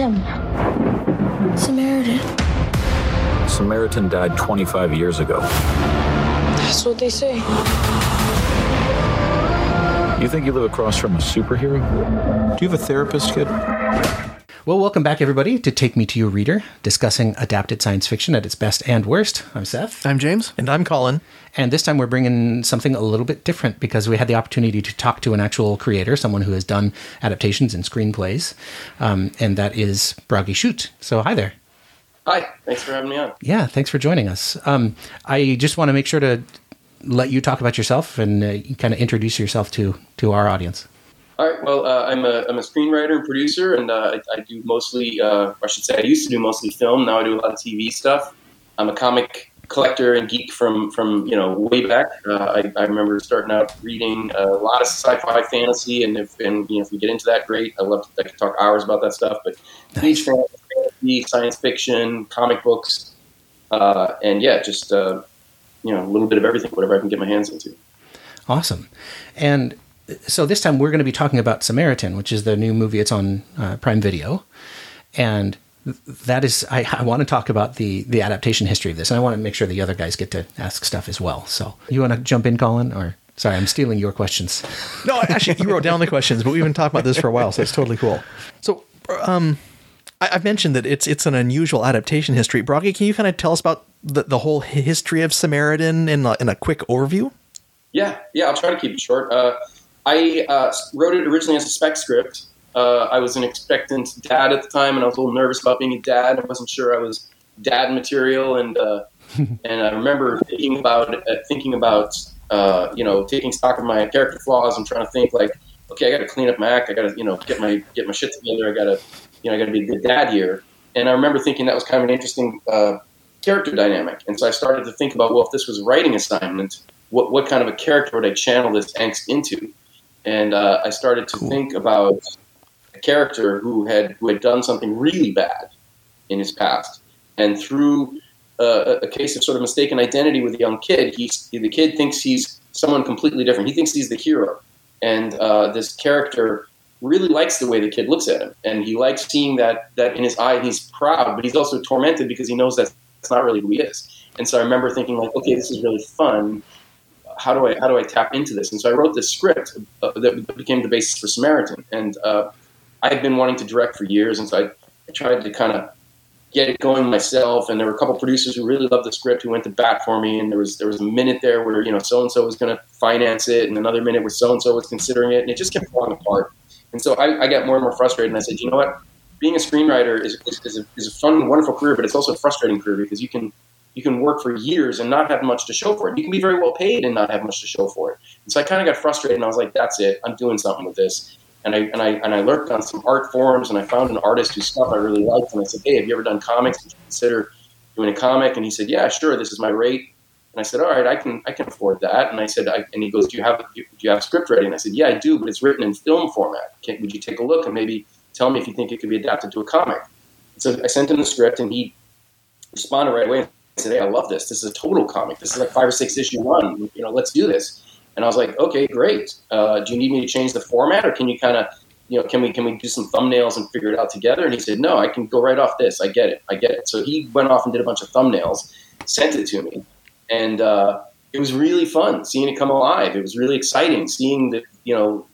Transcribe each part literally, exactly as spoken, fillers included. him. Samaritan. Samaritan died twenty-five years ago. That's what they say. You think you live across from a superhero? Do you have a therapist, kid? Well, welcome back, everybody, to Take Me to Your Reader, discussing adapted science fiction at its best and worst. I'm Seth. I'm James. And I'm Colin. And this time we're bringing something a little bit different because we had the opportunity to talk to an actual creator, someone who has done adaptations and screenplays, um, and that is Bragi Schut. So hi there. Hi. Thanks for having me on. Yeah, thanks for joining us. Um, I just want to make sure to let you talk about yourself and uh, kind of introduce yourself to to our audience. All right. Well, uh, I'm a I'm a screenwriter and producer, and uh, I, I do mostly, uh, I should say, I used to do mostly film. Now I do a lot of T V stuff. I'm a comic collector and geek from from you know way back. Uh, I, I remember starting out reading a lot of sci-fi, fantasy, and if and you know if we get into that, great. I love to, I could talk hours about that stuff. But huge fan of fantasy, science fiction, comic books, uh, and yeah, just uh, you know a little bit of everything, whatever I can get my hands into. Awesome, and. So this time we're going to be talking about Samaritan, which is the new movie. It's on uh, Prime Video. And that is, I, I want to talk about the, the adaptation history of this. And I want to make sure the other guys get to ask stuff as well. So you want to jump in, Colin? Or sorry, I'm stealing your questions. No, actually, you wrote down the questions, but we've been talking about this for a while. So it's totally cool. So um, I, I've mentioned that it's it's an unusual adaptation history. Bragi, can you kind of tell us about the, the whole history of Samaritan in a, in a quick overview? Yeah. Yeah, I'll try to keep it short. Uh I uh, wrote it originally as a spec script. Uh, I was an expectant dad at the time, and I was a little nervous about being a dad. I wasn't sure I was dad material, and uh, and I remember thinking about uh, thinking about uh, you know taking stock of my character flaws and trying to think like, okay, I got to clean up my act. I got to you know get my get my shit together. I got to you know I got to be a good dad here. And I remember thinking that was kind of an interesting uh, character dynamic. And so I started to think about, well, if this was a writing assignment, what what kind of a character would I channel this angst into? And uh, I started to think about a character who had who had done something really bad in his past, and through uh, a case of sort of mistaken identity with a young kid, he the kid thinks he's someone completely different. He thinks he's the hero, and uh, this character really likes the way the kid looks at him, and he likes seeing that that in his eye. He's proud, but he's also tormented because he knows that that's not really who he is. And so I remember thinking like, okay, this is really fun. How do I how do I tap into this? And so I wrote this script uh, that became the basis for Samaritan. And uh, I've been wanting to direct for years, and so I, I tried to kind of get it going myself. And there were a couple producers who really loved the script who went to bat for me. And there was there was a minute there where you know so and so was going to finance it, and another minute where so and so was considering it, and it just kept falling apart. And so I, I got more and more frustrated. And I said, you know what, being a screenwriter is is, is, a, is a fun, wonderful career, but it's also a frustrating career because you can. You can work for years and not have much to show for it. You can be very well paid and not have much to show for it. And so I kind of got frustrated, and I was like, "That's it. I'm doing something with this." And I and I and I lurked on some art forums, and I found an artist whose stuff I really liked. And I said, "Hey, have you ever done comics? Did you consider doing a comic?" And he said, "Yeah, sure. This is my rate." And I said, "All right, I can I can afford that." And I said, I, and he goes, "Do you have do you have script ready?" And I said, "Yeah, I do, but it's written in film format. Can, would you take a look and maybe tell me if you think it could be adapted to a comic?" And so I sent him the script, and he responded right away. Said, hey, I love this. This is a total comic. This is like five or six issue run. You know, let's do this. And I was like, okay, great. Uh, do you need me to change the format, or can you kind of, you know, can we can we do some thumbnails and figure it out together? And he said, no, I can go right off this. I get it. I get it. So he went off and did a bunch of thumbnails, sent it to me, and uh, it was really fun seeing it come alive. It was really exciting seeing that. You know,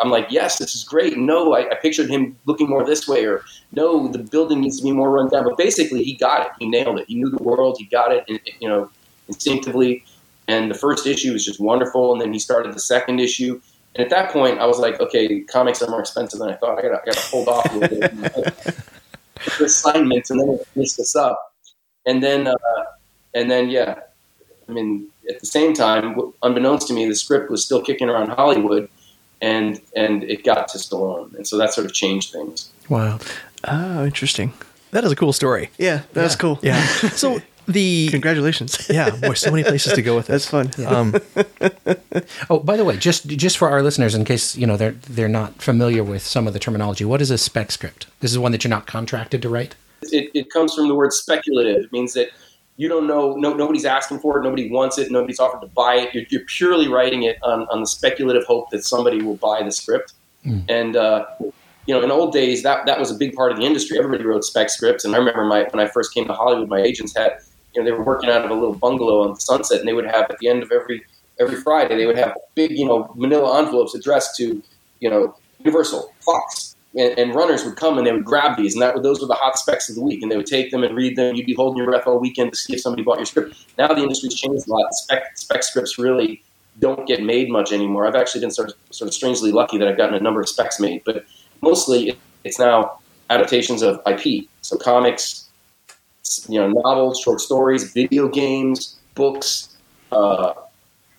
I'm like, yes, this is great. No, I, I pictured him looking more this way, or no, the building needs to be more run down. But basically, he got it. He nailed it. He knew the world. He got it, and, you know, instinctively. And the first issue was just wonderful. And then he started the second issue. And at that point, I was like, okay, comics are more expensive than I thought. I got I to hold off a little bit. Assignments, and then we'll finish this up. And then, uh, and then, yeah. I mean, at the same time, unbeknownst to me, the script was still kicking around Hollywood. And and it got to Stallone. And so that sort of changed things. Wow. Oh, interesting. That is a cool story. Yeah, that's yeah. cool. Yeah. So the... Congratulations. Yeah, boy, so many places to go with it. That's fun. Yeah. Um, oh, by the way, just just for our listeners, in case you know they're they're not familiar with some of the terminology, what is a spec script? This is one that you're not contracted to write? It, it comes from the word speculative. It means that you don't know, no, nobody's asking for it, nobody wants it, nobody's offered to buy it. You're, you're purely writing it on, on the speculative hope that somebody will buy the script. Mm. And, uh, you know, in old days, that, that was a big part of the industry. Everybody wrote spec scripts. And I remember my when I first came to Hollywood, my agents had, you know, they were working out of a little bungalow on Sunset, and they would have, at the end of every every Friday, they would have big, you know, manila envelopes addressed to, you know, Universal, Fox, and, and runners would come and they would grab these, and that were, those were the hot specs of the week, and they would take them and read them. You'd be holding your breath all weekend to see if somebody bought your script. Now the industry's changed a lot. Spec, spec scripts really don't get made much anymore. I've actually been sort of, sort of strangely lucky that I've gotten a number of specs made, but mostly it's now adaptations of I P, so comics, you know, novels, short stories, video games, books, uh,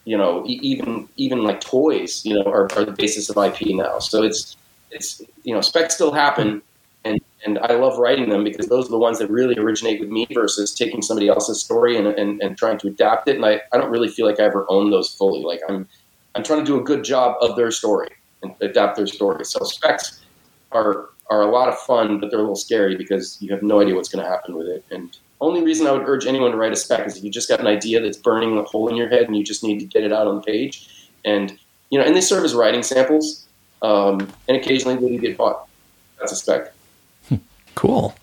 you know, e- even even like toys, you know, are, are the basis of I P now. So it's it's you know, specs still happen, and and I love writing them because those are the ones that really originate with me versus taking somebody else's story and and, and trying to adapt it. And I, I don't really feel like I ever own those fully. Like I'm I'm trying to do a good job of their story and adapt their story. So specs are are a lot of fun, but they're a little scary because you have no idea what's going to happen with it. And only reason I would urge anyone to write a spec is if you just got an idea that's burning a hole in your head and you just need to get it out on the page. And, you know, and they serve as writing samples. Um, and occasionally they get bought. That's a spec. Cool.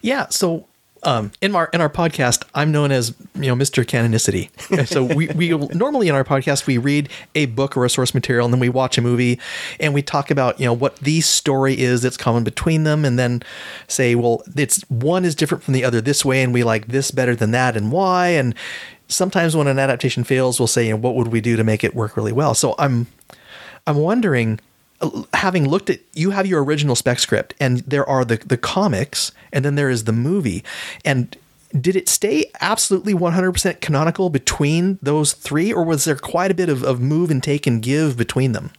Yeah. So, um, in our, in our podcast, I'm known as, you know, Mister Canonicity. So we, we normally in our podcast, we read a book or a source material, and then we watch a movie and we talk about, you know, what the story is that's common between them. And then say, well, it's one is different from the other this way. And we like this better than that and why. And sometimes when an adaptation fails, we'll say, you know, what would we do to make it work really well? So I'm, I'm wondering, having looked at, you have your original spec script, and there are the, the comics, and then there is the movie. And did it stay absolutely one hundred percent canonical between those three, or was there quite a bit of, of move and take and give between them?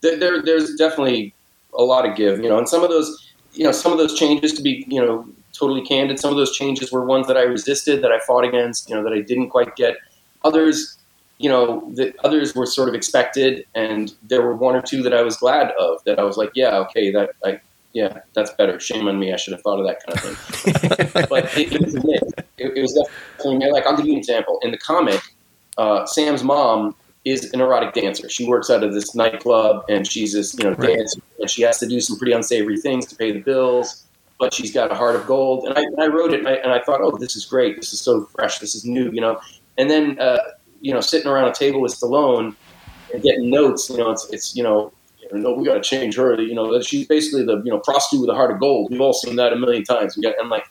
There, there, there's definitely a lot of give, you know, and some of those, you know, some of those changes, to be, you know, totally candid, some of those changes were ones that I resisted, that I fought against, you know, that I didn't quite get. Others, you know, the others were sort of expected, and there were one or two that I was glad of, that I was like, yeah, okay, that, I, yeah, that's better. Shame on me. I should have thought of that kind of thing. But it, it was a mix. It, it was definitely, like, I'll give you an example. In the comic, uh, Sam's mom is an erotic dancer. She works out of this nightclub, and she's this, you know, right. dancer, and she has to do some pretty unsavory things to pay the bills, but she's got a heart of gold. And I, and I wrote it, and I, and I thought, oh, this is great. This is so fresh. This is new, you know. And then, uh, you know, sitting around a table with Stallone and getting notes, you know, it's, it's, you know, you know, we got to change her. You know, she's basically the, you know, prostitute with a heart of gold. We've all seen that a million times. We got, I'm like,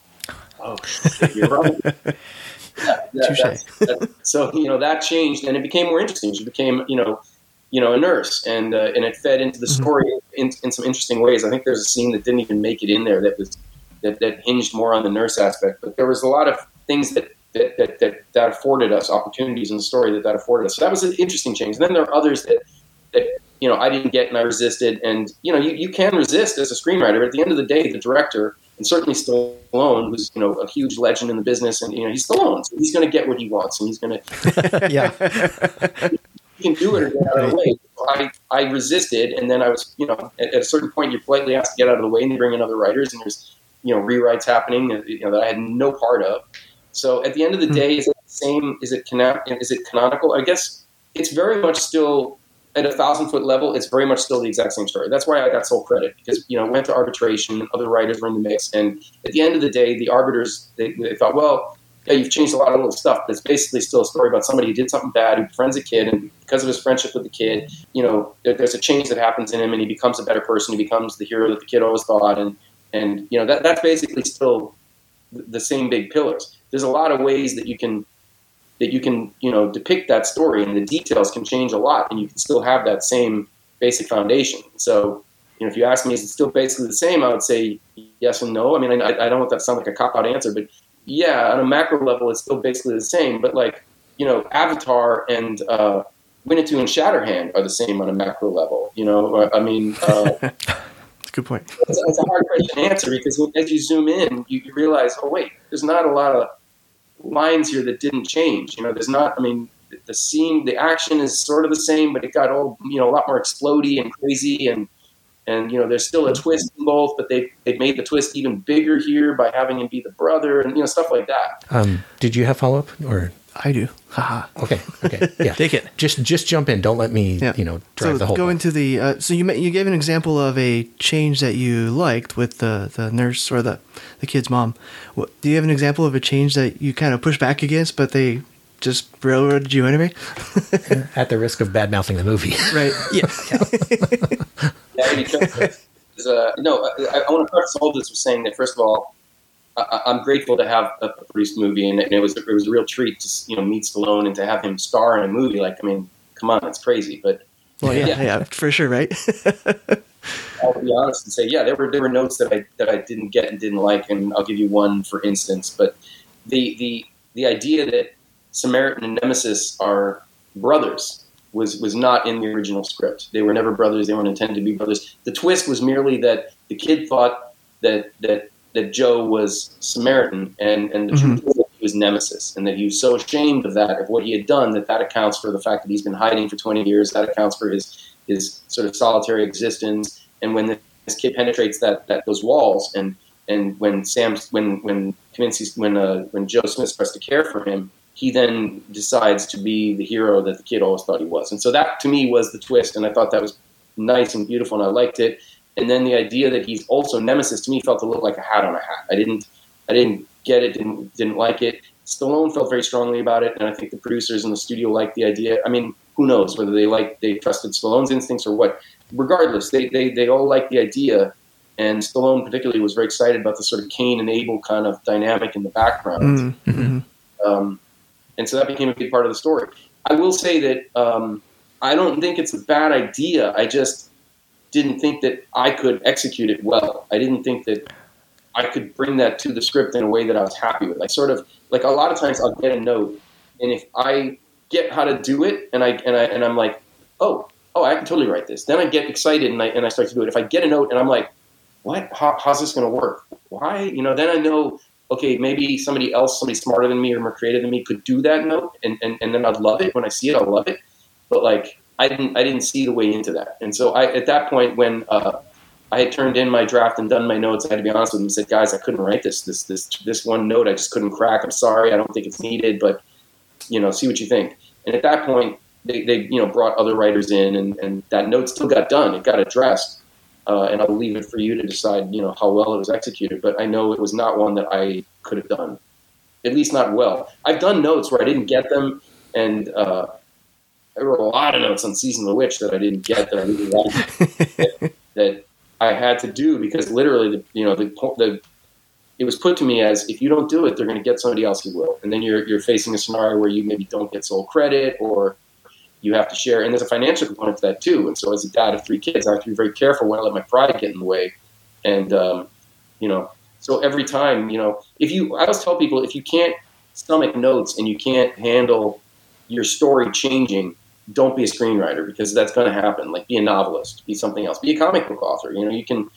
oh, shit, you're right. yeah, that, that's, that's, so, you know, that changed, and it became more interesting. She became, you know, you know, a nurse, and, uh, and it fed into the story mm-hmm. in, in some interesting ways. I think there's a scene that didn't even make it in there that was, that, that hinged more on the nurse aspect, but there was a lot of things that, That, that that that afforded us opportunities in the story that that afforded us. So that was an interesting change. And then there are others that, that you know, I didn't get and I resisted. And, you know, you, you can resist as a screenwriter, but at the end of the day, the director, and certainly Stallone, who's, you know, a huge legend in the business, and, you know, he's Stallone, so he's going to get what he wants, and he's going to... Yeah. He can do it or get out of the way. So I, I resisted, and then I was, you know, at, at a certain point, you're politely asked to get out of the way, and they bring in other writers, and there's, you know, rewrites happening, you know, that I had no part of. So at the end of the day, is it the same? Is it cano- is it canonical? I guess it's very much still, at a thousand foot level, it's very much still the exact same story. That's why I got sole credit, because, you know, it went to arbitration, other writers were in the mix, and at the end of the day, the arbiters, they, they thought, well, yeah, you've changed a lot of little stuff, but it's basically still a story about somebody who did something bad, who befriends a kid, and because of his friendship with the kid, you know, there, there's a change that happens in him, and he becomes a better person, he becomes the hero that the kid always thought, and, and you know, that that's basically still the same big pillars. There's a lot of ways that you can, that you can, you know, depict that story, and the details can change a lot, and you can still have that same basic foundation. So, you know, if you ask me, is it still basically the same? I would say yes and no. I mean, I, I don't want that to sound like a cop-out answer, but yeah, on a macro level, it's still basically the same. But, like, you know, Avatar and uh, Winnetou and Shatterhand are the same on a macro level. You know, I mean, uh, good point. It's, it's a hard question to answer, because as you zoom in, you, you realize, oh wait, there's not a lot of lines here that didn't change. You know, there's not, I mean, the, the scene, the action is sort of the same, but it got all, you know, a lot more explodey and crazy, and, and, you know, there's still a twist in both, but they, they've made the twist even bigger here by having him be the brother, and, you know, stuff like that. Um, did you have follow-up, or I do. Haha. Okay. Okay. Yeah. Take it. Just just jump in. Don't let me, yeah. you know, drive so the whole go thing. into the uh, so you you gave an example of a change that you liked with the, the nurse or the, the kid's mom. What, do you have an example of a change that you kind of push back against but they just railroaded you anyway? At the risk of bad-mouthing the movie. Right. Yeah. yeah. yeah I mean, because, uh, no, I, I want to preface all this with saying that, first of all, I'm grateful to have a produced movie, and it was it was a real treat to you know meet Stallone and to have him star in a movie. Like, I mean, come on, that's crazy. But well, yeah, yeah, yeah for sure, right? I'll be honest and say, yeah, there were there were notes that I that I didn't get and didn't like, and I'll give you one for instance. But the the the idea that Samaritan and Nemesis are brothers was was not in the original script. They were never brothers. They weren't intended to be brothers. The twist was merely that the kid thought that that. that Joe was Samaritan and, and the mm-hmm. truth was that he was Nemesis, and that he was so ashamed of that, of what he had done, that that accounts for the fact that he's been hiding for twenty years. That accounts for his his sort of solitary existence. And when this kid penetrates that, that those walls, and and when Sam when when Kaminsky, when uh, when Joe Smith starts to care for him, he then decides to be the hero that the kid always thought he was. And so that to me was the twist, and I thought that was nice and beautiful, and I liked it. And then the idea that he's also Nemesis to me felt a little like a hat on a hat. I didn't, I didn't get it, didn't didn't like it. Stallone felt very strongly about it, and I think the producers in the studio liked the idea. I mean, who knows whether they liked, they trusted Stallone's instincts or what? Regardless, they they they all liked the idea, and Stallone particularly was very excited about the sort of Cain and Abel kind of dynamic in the background, mm-hmm. um, and so that became a big part of the story. I will say that um, I don't think it's a bad idea. I just didn't think that I could execute it well. I didn't think that I could bring that to the script in a way that I was happy with. Like sort of like a lot of times I'll get a note, and if I get how to do it, and I and I and I'm like, oh, oh, I can totally write this. Then I get excited and I and I start to do it. If I get a note and I'm like, what? How, how's this going to work? Why? You know. Then I know, okay, maybe somebody else, somebody smarter than me or more creative than me could do that note, and and, and then I'd love it when I see it. I'll love it, but like. I didn't. I didn't see the way into that, and so I, at that point, when uh, I had turned in my draft and done my notes, I had to be honest with them and said, "Guys, I couldn't write this. This, this, this one note, I just couldn't crack. I'm sorry. I don't think it's needed, but you know, see what you think." And at that point, they, they you know, brought other writers in, and, and that note still got done. It got addressed, uh, and I'll leave it for you to decide, you know, how well it was executed. But I know it was not one that I could have done, at least not well. I've done notes where I didn't get them, and. Uh, I wrote a lot of notes on Season of the Witch that I didn't get that I really liked that, that I had to do because literally, the, you know, the, the it was put to me as if you don't do it, they're going to get somebody else who will, and then you're you're facing a scenario where you maybe don't get sole credit or you have to share, and there's a financial component to that too. And so, as a dad of three kids, I have to be very careful when I let my pride get in the way, and um, you know, so every time, you know, if you, I always tell people if you can't stomach notes and you can't handle your story changing. Don't be a screenwriter because that's going to happen. Like, be a novelist, be something else, be a comic book author. You know, you can,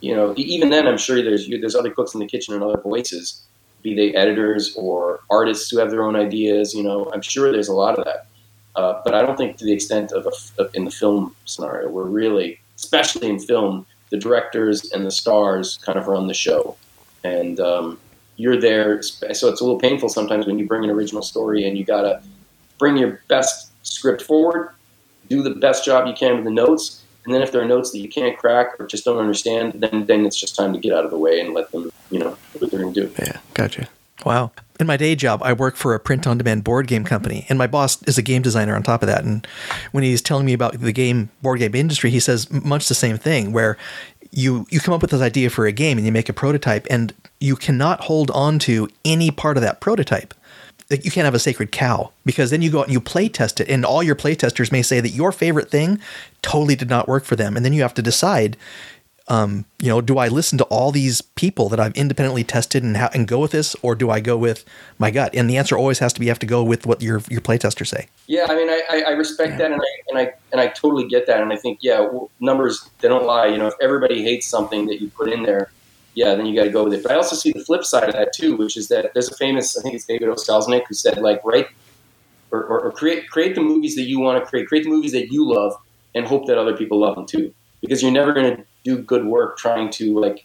you know, even then, I'm sure there's you, there's other cooks in the kitchen and other voices, be they editors or artists who have their own ideas. You know, I'm sure there's a lot of that, uh, but I don't think to the extent of, a, of in the film scenario, where really, especially in film, the directors and the stars kind of run the show, and um, you're there. So it's a little painful sometimes when you bring an original story and you gotta bring your best. Script forward, do the best job you can with the notes, and then if there are notes that you can't crack or just don't understand, then then it's just time to get out of the way and let them, you know, what they're going to do. Yeah, gotcha. Wow. In my day job, I work for a print-on-demand board game company, and my boss is a game designer on top of that. And when he's telling me about the game board game industry, he says much the same thing, where you you come up with this idea for a game and you make a prototype, and you cannot hold on to any part of that prototype. Like, you can't have a sacred cow, because then you go out and you play test it, and all your play testers may say that your favorite thing totally did not work for them. And then you have to decide, um, you know, do I listen to all these people that I've independently tested and, ha- and go with this, or do I go with my gut? And the answer always has to be you have to go with what your your play testers say. Yeah, I mean, I, I respect yeah. that, and I and I and I totally get that, and I think yeah, numbers, they don't lie. You know, if everybody hates something that you put in there. Yeah, then you got to go with it. But I also see the flip side of that too, which is that there's a famous, I think it's David O. Selznick, who said, like, write or, or, or create create the movies that you want to create, create the movies that you love, and hope that other people love them too. Because you're never going to do good work trying to, like,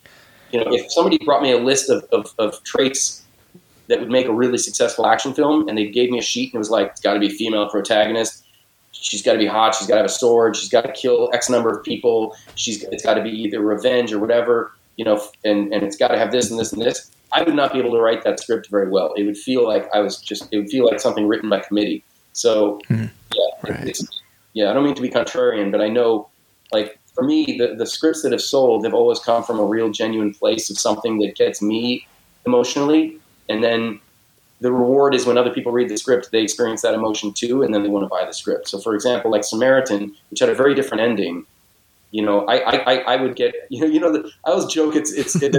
you know, if somebody brought me a list of, of, of traits that would make a really successful action film, and they gave me a sheet, and it was like, it's got to be a female protagonist. She's got to be hot. She's got to have a sword. She's got to kill X number of people. She's it's got to be either revenge or whatever, you know, and, and it's got to have this and this and this. I would not be able to write that script very well. It would feel like I was just, it would feel like something written by committee. So, mm, yeah, right. it's, yeah, I don't mean to be contrarian, but I know, like, for me, the, the scripts that have sold have always come from a real genuine place of something that gets me emotionally. And then the reward is when other people read the script, they experience that emotion too, and then they want to buy the script. So, for example, like Samaritan, which had a very different ending, you know, I I, I would get, you know, you know, the, I always joke it's it's, it's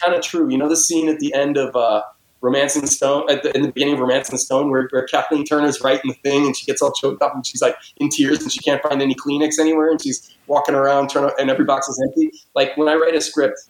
kind of true. You know, the scene at the end of uh, Romancing Stone, at the, in the beginning of Romancing Stone, where, where Kathleen Turner's writing the thing, and she gets all choked up, and she's like in tears, and she can't find any Kleenex anywhere, and she's walking around, turn and every box is empty. Like when I write a script,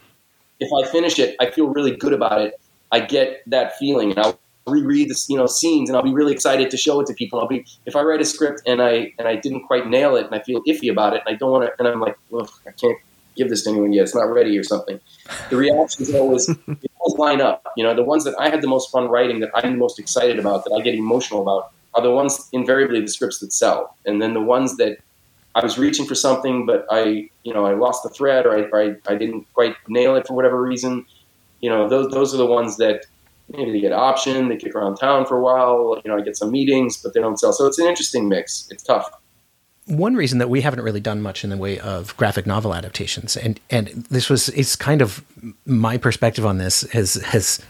if I finish it, I feel really good about it. I get that feeling, and I'll reread the you know scenes, and I'll be really excited to show it to people. I'll be if I write a script and I and I didn't quite nail it, and I feel iffy about it, and I don't want to, and I'm like, well, I can't give this to anyone yet. It's not ready or something. The reactions always, they always line up. You know, the ones that I had the most fun writing, that I'm the most excited about, that I get emotional about, are the ones invariably the scripts that sell, and then the ones that I was reaching for something, but I you know I lost the thread, or I or I, I didn't quite nail it for whatever reason. You know, those those are the ones that maybe they get optioned, they kick around town for a while, you know, I get some meetings, but they don't sell. So it's an interesting mix. It's tough. One reason that we haven't really done much in the way of graphic novel adaptations, and, and this was, it's kind of my perspective on this has, has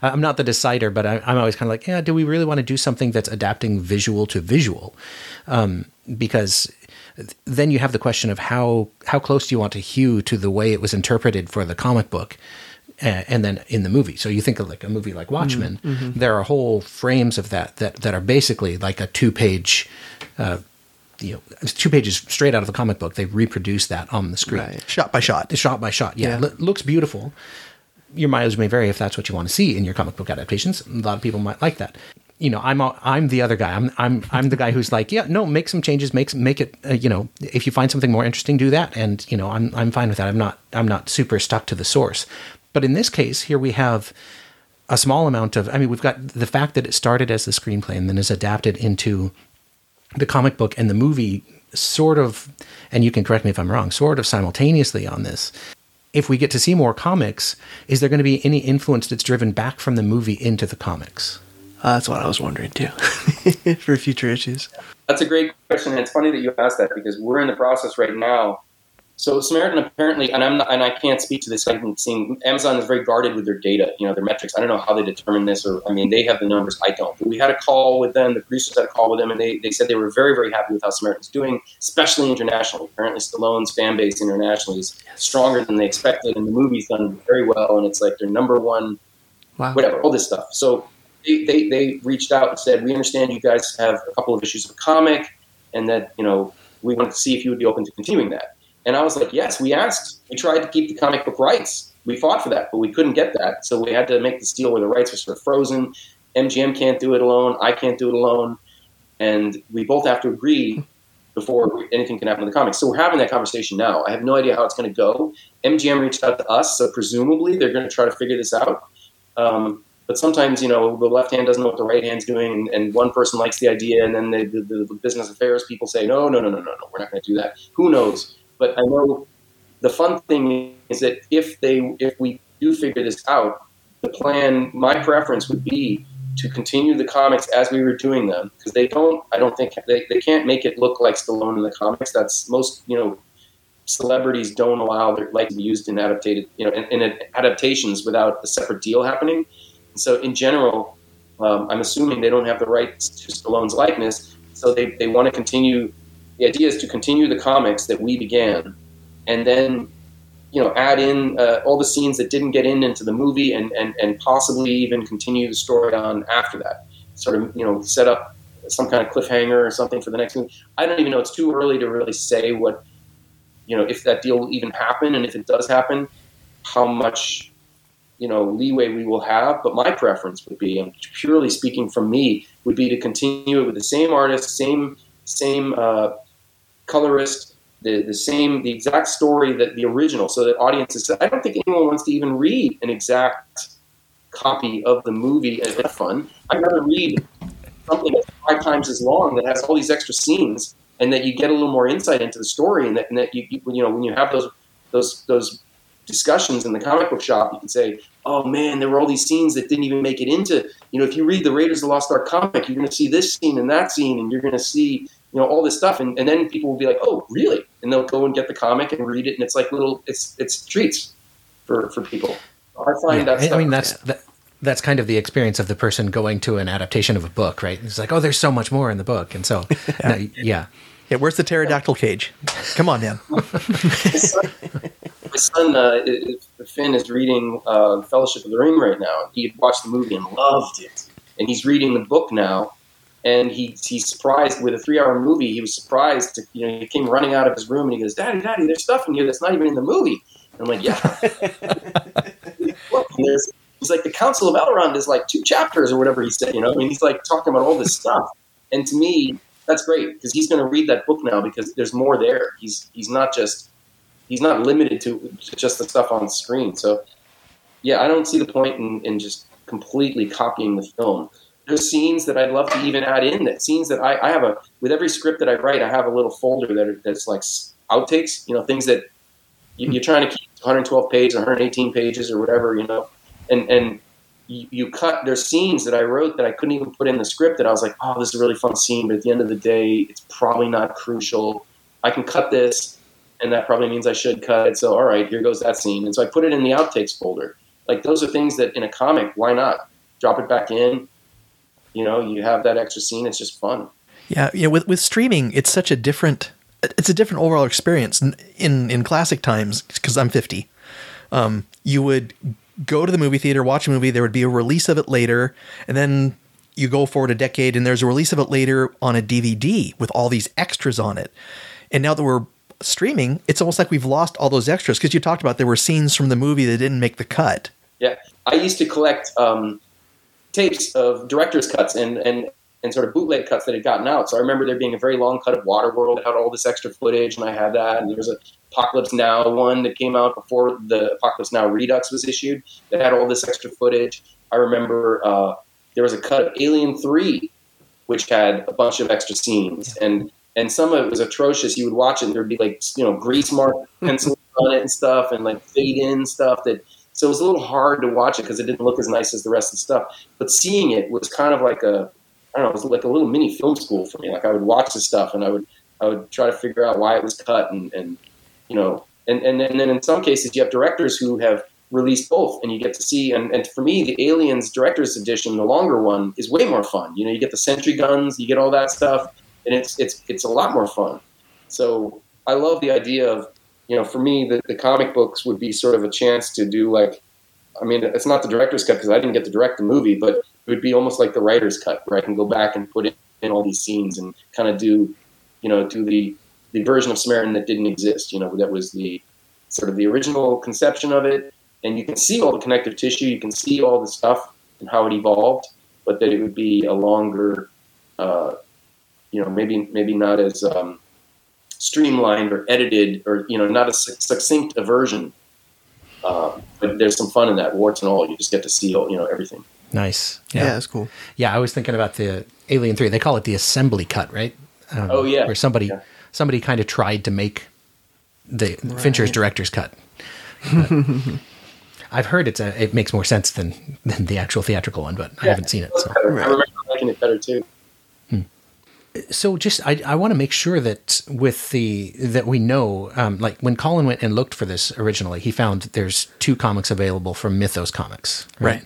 I'm not the decider, but I, I'm always kind of like, yeah, do we really want to do something that's adapting visual to visual? Um, because then you have the question of how, how close do you want to hew to the way it was interpreted for the comic book? And then in the movie. So you think of like a movie like Watchmen, mm-hmm. there are whole frames of that, that, that are basically like a two page, uh, you know, two pages straight out of the comic book. They reproduce that on the screen. Right. Shot by shot. Shot by shot. Yeah. yeah. L- looks beautiful. Your mileage may vary if that's what you want to see in your comic book adaptations. A lot of people might like that. You know, I'm I'm the other guy. I'm I'm I'm the guy who's like, yeah, no, make some changes, make make it. Uh, you know, if you find something more interesting, do that. And you know, I'm I'm fine with that. I'm not I'm not super stuck to the source. But in this case, here we have a small amount of. I mean, we've got the fact that it started as the screenplay and then is adapted into the comic book and the movie, sort of. And you can correct me if I'm wrong. Sort of simultaneously on this. If we get to see more comics, is there going to be any influence that's driven back from the movie into the comics? Uh, that's what I was wondering, too, for future issues. That's a great question, and it's funny that you asked that because we're in the process right now. So Samaritan apparently, and, I'm not, and I can't speak to this, I haven't seen, Amazon is very guarded with their data, you know, their metrics. I don't know how they determine this, or, I mean, they have the numbers, I don't. But we had a call with them, the producers had a call with them, and they, they said they were very, very happy with how Samaritan's doing, especially internationally. Apparently Stallone's fan base internationally is stronger than they expected, and the movie's done very well, and it's like their number one, wow. whatever, all this stuff. So They, they they reached out and said, we understand you guys have a couple of issues of a comic and that, you know, we wanted to see if you would be open to continuing that. And I was like, yes, we asked. We tried to keep the comic book rights. We fought for that, but we couldn't get that. So we had to make this deal where the rights were sort of frozen. M G M can't do it alone. I can't do it alone. And we both have to agree before anything can happen to the comic. So we're having that conversation now. I have no idea how it's going to go. M G M reached out to us, so presumably they're going to try to figure this out. Um But sometimes, you know, the left hand doesn't know what the right hand's doing, and, and one person likes the idea, and then the, the, the business affairs people say, no, no, no, no, no, no, we're not going to do that. Who knows? But I know the fun thing is that if they, if we do figure this out, the plan, my preference would be to continue the comics as we were doing them, because they don't, I don't think, they, they can't make it look like Stallone in the comics. That's most, you know, celebrities don't allow their light to be used in adapted, you know, in, in adaptations without a separate deal happening. So in general, um, I'm assuming they don't have the rights to Stallone's likeness, so they, they want to continue. The idea is to continue the comics that we began, and then, you know, add in uh, all the scenes that didn't get in into the movie, and, and, and possibly even continue the story on after that. Sort of, you know, set up some kind of cliffhanger or something for the next movie. I don't even know. It's too early to really say what, you know, if that deal will even happen, and if it does happen, how much, you know, leeway we will have. But my preference would be, and purely speaking from me, would be to continue it with the same artist, same same uh, colorist, the the same, the exact story that the original, so that audiences, I don't think anyone wants to even read an exact copy of the movie and have fun. I'd rather read something that's five times as long that has all these extra scenes and that you get a little more insight into the story, and that, and that you, you you know, when you have those those those discussions in the comic book shop, you can say, oh man, there were all these scenes that didn't even make it into, you know, if you read the Raiders of the Lost Ark comic, you're going to see this scene and that scene, and you're going to see, you know, all this stuff. And, and then people will be like, oh, really? And they'll go and get the comic and read it. And it's like little, it's, it's treats for, for people. I find yeah, that stuff. I mean, that's, that, that's kind of the experience of the person going to an adaptation of a book, right? It's like, oh, there's so much more in the book. And so, yeah. No, yeah. Yeah. Where's the pterodactyl cage? Come on, man. My son, uh, Finn, is reading uh, Fellowship of the Ring right now. He had watched the movie and loved it. And he's reading the book now. And he, he's surprised with a three-hour movie. He was surprised. To, you know, he came running out of his room and he goes, Daddy, Daddy, there's stuff in here that's not even in the movie. And I'm like, yeah. Look, there's, he's like, the Council of Elrond is like two chapters or whatever he said. You know, I mean, he's like talking about all this stuff. And to me, that's great because he's going to read that book now because there's more there. He's he's not just... He's not limited to just the stuff on screen. So, yeah, I don't see the point in, in just completely copying the film. There's scenes that I'd love to even add in, that scenes that I, I have a – with every script that I write, I have a little folder that are, that's like outtakes, you know, things that you, you're trying to keep one hundred twelve pages, one hundred eighteen pages or whatever, you know, and, and you, you cut – there's scenes that I wrote that I couldn't even put in the script that I was like, oh, this is a really fun scene, but at the end of the day, it's probably not crucial. I can cut this. And that probably means I should cut it. So, all right, here goes that scene. And so I put it in the outtakes folder. Like, those are things that in a comic, why not? Drop it back in. You know, you have that extra scene. It's just fun. Yeah. Yeah. With, with streaming, it's such a different, it's a different overall experience in, in, in classic times. 'Cause I'm fifty. Um, you would go to the movie theater, watch a movie. There would be a release of it later. And then you go forward a decade and there's a release of it later on a D V D with all these extras on it. And now that we're streaming, it's almost like we've lost all those extras, because you talked about there were scenes from the movie that didn't make the cut. Yeah, I used to collect um, tapes of director's cuts and, and, and sort of bootleg cuts that had gotten out. So I remember there being a very long cut of Waterworld that had all this extra footage, and I had that. And there was an Apocalypse Now one that came out before the Apocalypse Now Redux was issued that had all this extra footage. I remember uh, there was a cut of Alien three, which had a bunch of extra scenes. Yeah. And And some of it was atrocious. You would watch it and there'd be like, you know, grease mark pencils on it and stuff, and like fade in stuff that, so it was a little hard to watch it because it didn't look as nice as the rest of the stuff. But seeing it was kind of like a, I don't know, it was like a little mini film school for me. Like, I would watch the stuff and I would, I would try to figure out why it was cut. And, and you know, and, and then, and then in some cases you have directors who have released both, and you get to see, and, and for me, the Aliens director's edition, the longer one, is way more fun. You know, you get the sentry guns, you get all that stuff. And it's it's it's a lot more fun. So I love the idea of, you know, for me, the, the comic books would be sort of a chance to do like, I mean, it's not the director's cut because I didn't get to direct the movie, but it would be almost like the writer's cut, where I can go back and put in, in all these scenes and kind of do, you know, do the, the version of Samaritan that didn't exist, you know, that was the sort of the original conception of it. And you can see all the connective tissue, you can see all the stuff and how it evolved, but that it would be a longer, uh, you know, maybe maybe not as um, streamlined or edited, or, you know, not a succinct a version. Uh, but there's some fun in that, warts and all. You just get to see, all, you know, everything. Nice. Yeah. Yeah, that's cool. Yeah, I was thinking about the Alien three. They call it the assembly cut, right? Um, oh, yeah. Where somebody yeah. somebody kind of tried to make the right. Fincher's director's cut. I've heard it's a, it makes more sense than, than the actual theatrical one, but yeah. I haven't seen it. So. I remember liking it better, too. So just, I, I want to make sure that with the, that we know, um, like when Colin went and looked for this originally, he found there's two comics available from Mythos Comics, right? right.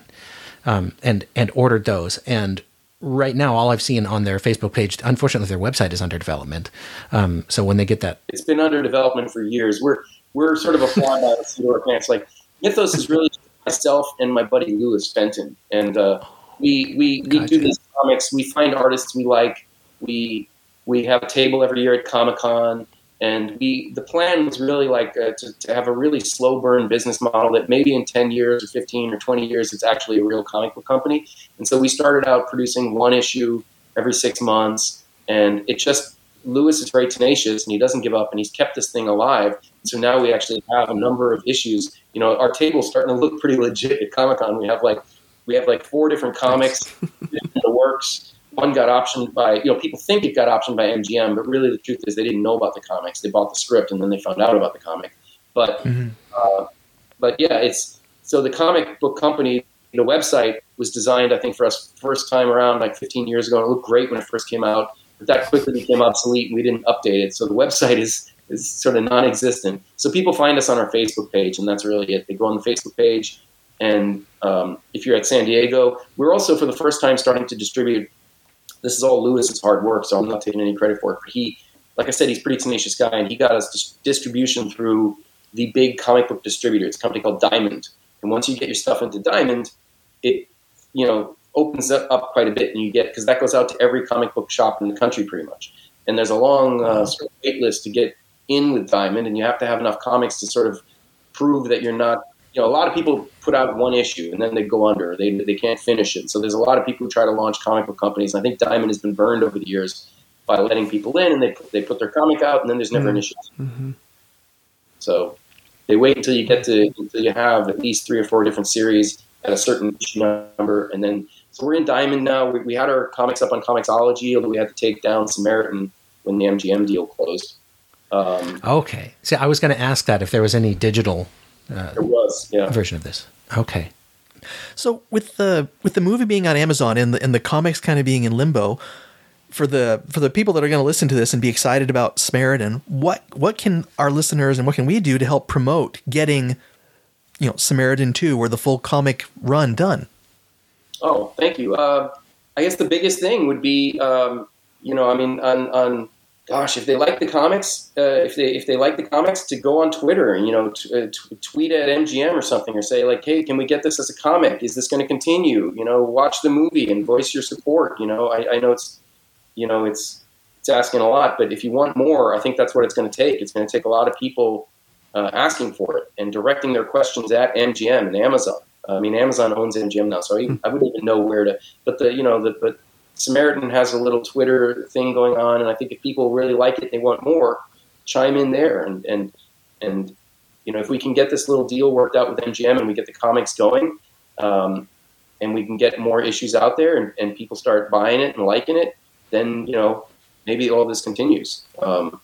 Um, and, and ordered those. And right now, all I've seen on their Facebook page, unfortunately their website is under development. Um, so when they get that. It's been under development for years. We're, we're sort of a fly by the seat of our pants. Like, Mythos is really myself and my buddy Lewis Fenton. And, uh, we, we, we gotcha. do these comics. We find artists we like. We we have a table every year at Comic-Con, and we the plan was really like uh, to, to have a really slow burn business model that maybe in ten years or fifteen or twenty years, it's actually a real comic book company. And so we started out producing one issue every six months, and it just, Lewis is very tenacious and he doesn't give up, and he's kept this thing alive. So now we actually have a number of issues. You know, our table's starting to look pretty legit at Comic-Con. We have like We have like four different comics in the works. One got optioned by, you know, people think it got optioned by M G M, but really the truth is they didn't know about the comics. They bought the script and then they found out about the comic. But, mm-hmm. uh, but yeah, it's, so the comic book company, the website was designed, I think, for us first time around like fifteen years ago. It looked great when it first came out, but that quickly became obsolete and we didn't update it. So the website is, is sort of non-existent. So people find us on our Facebook page, and that's really it. They go on the Facebook page. And um, if you're at San Diego, we're also for the first time starting to distribute. This is all Lewis's hard work, so I'm not taking any credit for it. But he, like I said, he's a pretty tenacious guy, and he got us dis- distribution through the big comic book distributor. It's a company called Diamond. And once you get your stuff into Diamond, it, you know, opens up, up quite a bit, and you get, because that goes out to every comic book shop in the country pretty much. And there's a long uh, sort of wait list to get in with Diamond, and you have to have enough comics to sort of prove that you're not, you know, a lot of people put out one issue and then they go under, they they can't finish it. So there's a lot of people who try to launch comic book companies. And I think Diamond has been burned over the years by letting people in, and they put, they put their comic out, and then there's never an issue. Mm-hmm. So they wait until you get to, until you have at least three or four different series at a certain issue number. And then, so we're in Diamond now. We, we had our comics up on Comixology, although we had to take down Samaritan when the M G M deal closed. Um, okay. See, I was going to ask that if there was any digital Uh, there was, yeah. version of this. Okay. So with the with the movie being on Amazon and the and the comics kind of being in limbo, for the for the people that are going to listen to this and be excited about Samaritan, what what can our listeners and what can we do to help promote getting, you know, Samaritan two or the full comic run done? Oh, thank you. Uh, I guess the biggest thing would be, um, you know, I mean, on on. Gosh, if they like the comics, uh, if they if they like the comics, to go on Twitter and, you know, t- uh, t- tweet at M G M or something, or say like, hey, can we get this as a comic? Is this going to continue? You know, watch the movie and voice your support. You know, I, I know it's, you know, it's it's asking a lot, but if you want more, I think that's what it's going to take. It's going to take a lot of people uh, asking for it and directing their questions at M G M and Amazon. I mean, Amazon owns M G M now, so I, I wouldn't even know where to. But the you know the but. Samaritan has a little Twitter thing going on, and I think if people really like it and they want more, chime in there. And, and, and you know, if we can get this little deal worked out with M G M and we get the comics going, um, and we can get more issues out there and, and people start buying it and liking it, then, you know, maybe all this continues. Um,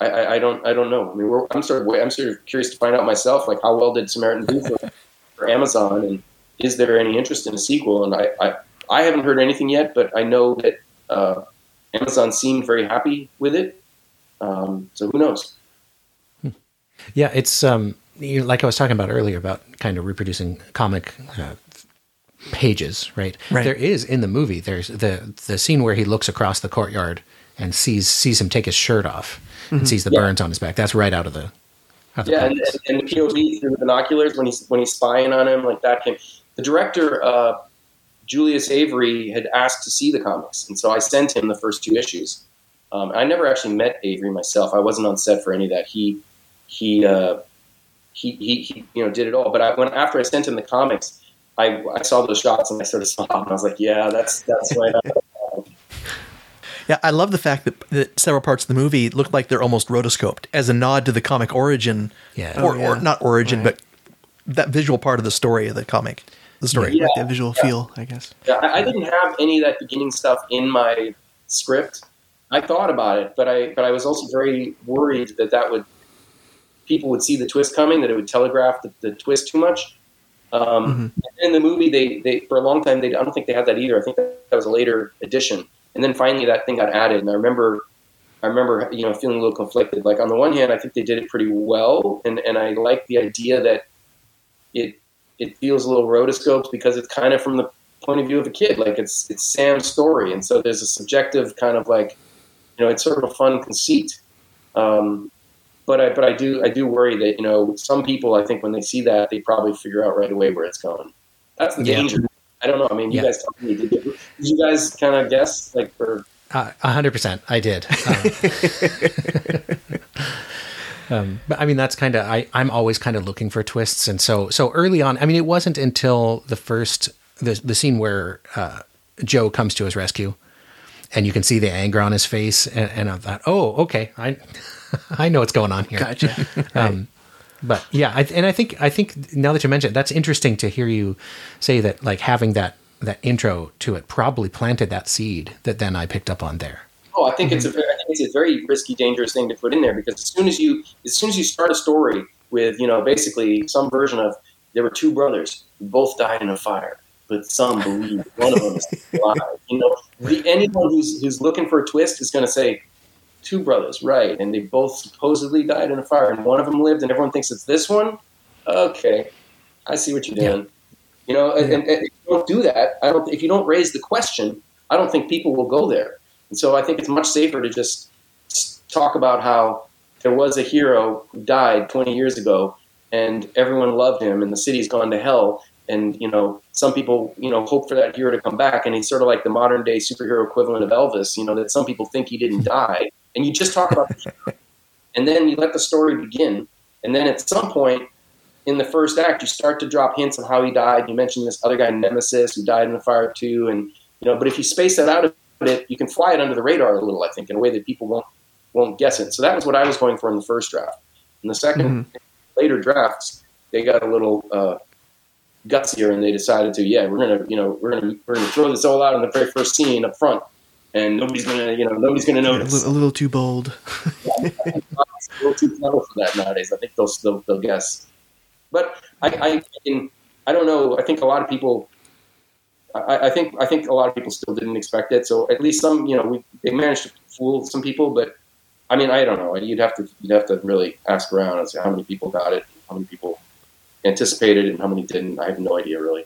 I, I, I don't I don't know. I mean, we're, I'm sort of I'm sort of curious to find out myself, like, how well did Samaritan do for, for Amazon, and is there any interest in a sequel? And I, I I haven't heard anything yet, but I know that uh, Amazon seemed very happy with it. Um, so who knows? Yeah, it's um, you, like I was talking about earlier about kind of reproducing comic uh, pages, right? right? There is in the movie. There's the the scene where he looks across the courtyard and sees sees him take his shirt off mm-hmm. and sees the yeah. burns on his back. That's right out of the out yeah, the and, and the P O V through the binoculars when he's when he's spying on him like that. Came. The director. Uh, Julius Avery had asked to see the comics, and so I sent him the first two issues. Um, I never actually met Avery myself. I wasn't on set for any of that. He, he, uh, he, he, he, you know, did it all. But I, when after I sent him the comics, I, I saw those shots and I sort of saw them. I was like, yeah, that's that's right. Yeah, I love the fact that, that several parts of the movie look like they're almost rotoscoped as a nod to the comic origin, yeah, or, oh, yeah. or not origin, right. but that visual part of the story of the comic. The story, yeah, like the visual yeah. feel, I guess. Yeah, I, I didn't have any of that beginning stuff in my script. I thought about it, but I but I was also very worried that that would people would see the twist coming, that it would telegraph the, the twist too much. Um, mm-hmm. In the movie, they, they for a long time, they I don't think they had that either. I think that, that was a later addition, and then finally that thing got added. And I remember, I remember, you know, feeling a little conflicted. Like, on the one hand, I think they did it pretty well, and and I like the idea that it. It feels a little rotoscoped because it's kind of from the point of view of a kid. Like, it's it's Sam's story. And so there's a subjective kind of, like, you know, it's sort of a fun conceit. Um, but I but I do I do worry that, you know, some people, I think when they see that, they probably figure out right away where it's going. That's the yeah. danger. I don't know. I mean, you yeah. guys tell me. Did you, did you guys kind of guess? Like, for A hundred percent. I did. Um. Um, but I mean, that's kind of, I, I'm always kind of looking for twists. And so, so early on, I mean, it wasn't until the first, the, the scene where uh, Joe comes to his rescue and you can see the anger on his face. And, and I thought, oh, okay. I, I know what's going on here. Gotcha. um, But yeah, I, and I think I think now that you mentioned it, that's interesting to hear you say that, like, having that that intro to it probably planted that seed that then I picked up on there. Oh, I think mm-hmm. it's a I think it's a very risky, dangerous thing to put in there, because as soon as you as soon as you start a story with, you know, basically some version of, there were two brothers who both died in a fire, but some believe one of them is alive. You know, the, anyone who's who's looking for a twist is going to say, two brothers, right? And they both supposedly died in a fire, and one of them lived, and everyone thinks it's this one. Okay, I see what you're doing. Yeah. You know, yeah. and, and, and if you don't do that, I don't. If you don't raise the question, I don't think people will go there. And so I think it's much safer to just talk about how there was a hero who died twenty years ago, and everyone loved him, and the city's gone to hell. And, you know, some people, you know, hope for that hero to come back, and he's sort of like the modern day superhero equivalent of Elvis. You know, that some people think he didn't die. And you just talk about the hero, and then you let the story begin. And then at some point in the first act, you start to drop hints of how he died. You mentioned this other guy, Nemesis, who died in the fire too. And, you know, but if you space that out a bit, you can fly it under the radar a little, I think, in a way that people won't won't guess it. So that was what I was going for in the first draft. In the second, mm-hmm. later drafts, they got a little uh, gutsier, and they decided to, yeah, we're gonna, you know, we're gonna we're gonna throw this all out in the very first scene up front. And nobody's gonna, you know, nobody's gonna notice. A little too bold. Yeah, a little too subtle for that nowadays. I think they'll they'll, they'll guess. But I, I, in, I don't know. I think a lot of people. I, I think I think a lot of people still didn't expect it. So at least some, you know, we, they managed to fool some people. But I mean, I don't know. You'd have to you'd have to really ask around and see how many people got it, how many people anticipated it, and how many didn't. I have no idea really.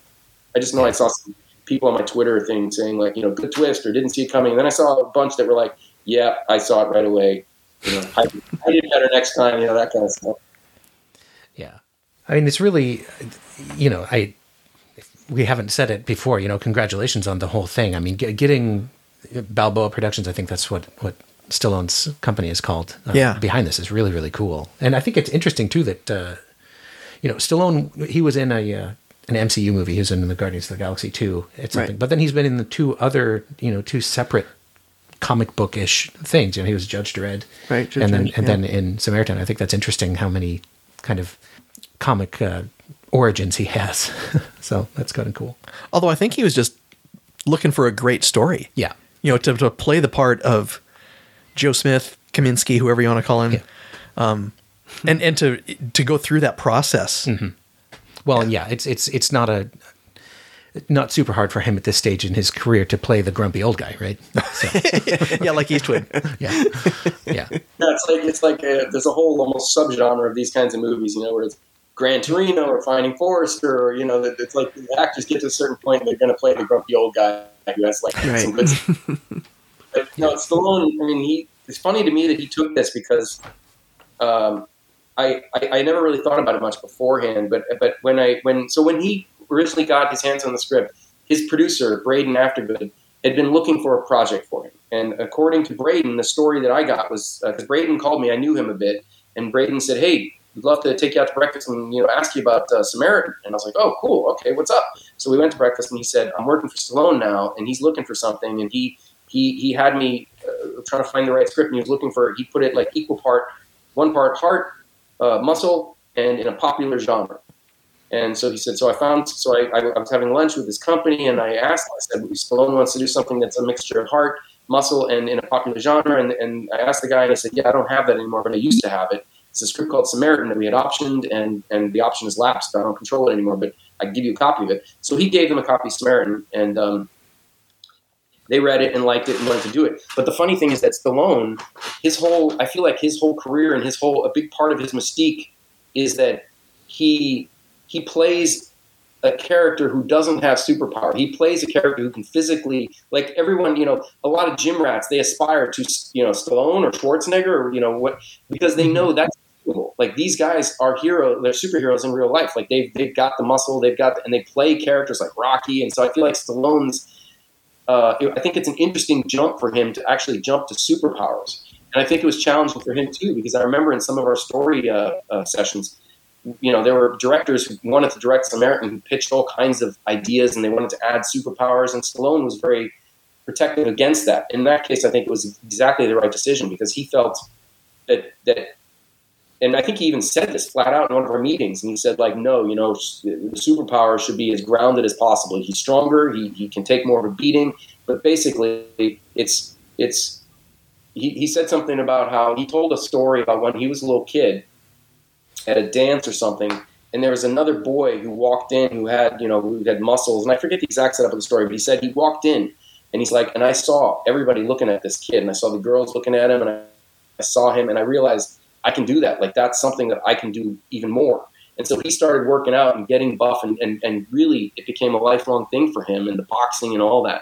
I just know I saw some people on my Twitter thing saying, like, you know, good twist, or didn't see it coming. And then I saw a bunch that were like, yeah, I saw it right away. You know, I, I did better next time, you know, that kind of stuff. Yeah. I mean, it's really, you know, I, we haven't said it before, you know, congratulations on the whole thing. I mean, g- getting Balboa Productions, I think that's what, what Stallone's company is called. Uh, yeah. Behind this is really, really cool. And I think it's interesting too, that, uh, you know, Stallone, he was in a, uh, an M C U movie. He was in the Guardians of the Galaxy two. It's something, right. But then he's been in the two other, you know, two separate comic book-ish things. You know, he was Judge Dredd, right? Judge and then, Dredd, and yeah. then in Samaritan. I think that's interesting how many kind of comic uh, origins he has. So that's kind of cool. Although I think he was just looking for a great story. Yeah, you know, to to play the part of Joe Smith, Kaminsky, whoever you want to call him, yeah. um, and and to to go through that process. Mm-hmm. Well, and yeah, it's it's it's not a not super hard for him at this stage in his career to play the grumpy old guy, right? So. Yeah, like Eastwood. yeah, yeah. No, it's like it's like a, there's a whole almost subgenre of these kinds of movies, you know, where it's Gran Torino or Finding Forrester, or, you know, it's like the actors get to a certain point and they're going to play the grumpy old guy who has like right. some good stuff. But no, Stallone. I mean, he. It's funny to me that he took this because. Um, I, I never really thought about it much beforehand, but but when I when so when he originally got his hands on the script, his producer Braden Aftergood had been looking for a project for him, and according to Braden, the story that I got was uh, Braden called me, I knew him a bit, and Braden said, "Hey, we'd love to take you out to breakfast and, you know, ask you about uh, Samaritan." And I was like, "Oh, cool, okay, what's up?" So we went to breakfast, and he said, "I'm working for Stallone now, and he's looking for something," and he he he had me uh, trying to find the right script, and he was looking for he put it like equal part, one part heart. Uh, muscle, and in a popular genre. And so he said, so I found, so I, I, I was having lunch with his company, and I asked, I said, Stallone wants to do something that's a mixture of heart, muscle, and in a popular genre. And, and I asked the guy, and he said, yeah, I don't have that anymore, but I used to have it. It's a script called Samaritan that we had optioned, and, and the option has lapsed. I don't control it anymore, but I can give you a copy of it. So he gave him a copy of Samaritan, and um, they read it and liked it and wanted to do it. But the funny thing is that Stallone, his whole, I feel like his whole career and his whole, a big part of his mystique is that he, he plays a character who doesn't have superpower. He plays a character who can physically, like everyone, you know, a lot of gym rats, they aspire to, you know, Stallone or Schwarzenegger or, you know, what, because they know that's doable. Like these guys are heroes, they're superheroes in real life. Like they've, they've got the muscle, they've got, the, and they play characters like Rocky. And so I feel like Stallone's, Uh, I think it's an interesting jump for him to actually jump to superpowers. And I think it was challenging for him too, because I remember in some of our story uh, uh, sessions, you know, there were directors who wanted to direct Samaritan who pitched all kinds of ideas and they wanted to add superpowers, and Stallone was very protective against that. In that case, I think it was exactly the right decision, because he felt that, that and I think he even said this flat out in one of our meetings, and he said, like, no, you know, the superpower should be as grounded as possible. He's stronger, he he can take more of a beating, but basically it's, it's he, he said something about how he told a story about when he was a little kid at a dance or something, and there was another boy who walked in who had, you know, who had muscles, and I forget the exact setup of the story, but he said he walked in, and he's like, and I saw everybody looking at this kid, and I saw the girls looking at him, and I, I saw him, and I realized I can do that. Like, that's something that I can do even more. And so he started working out and getting buff, and, and, and really it became a lifelong thing for him, and the boxing and all that.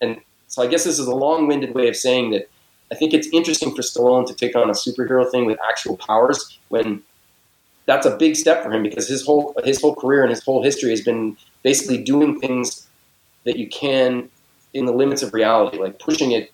And so I guess this is a long-winded way of saying that I think it's interesting for Stallone to take on a superhero thing with actual powers, when that's a big step for him, because his whole his whole career and his whole history has been basically doing things that you can in the limits of reality, like pushing it.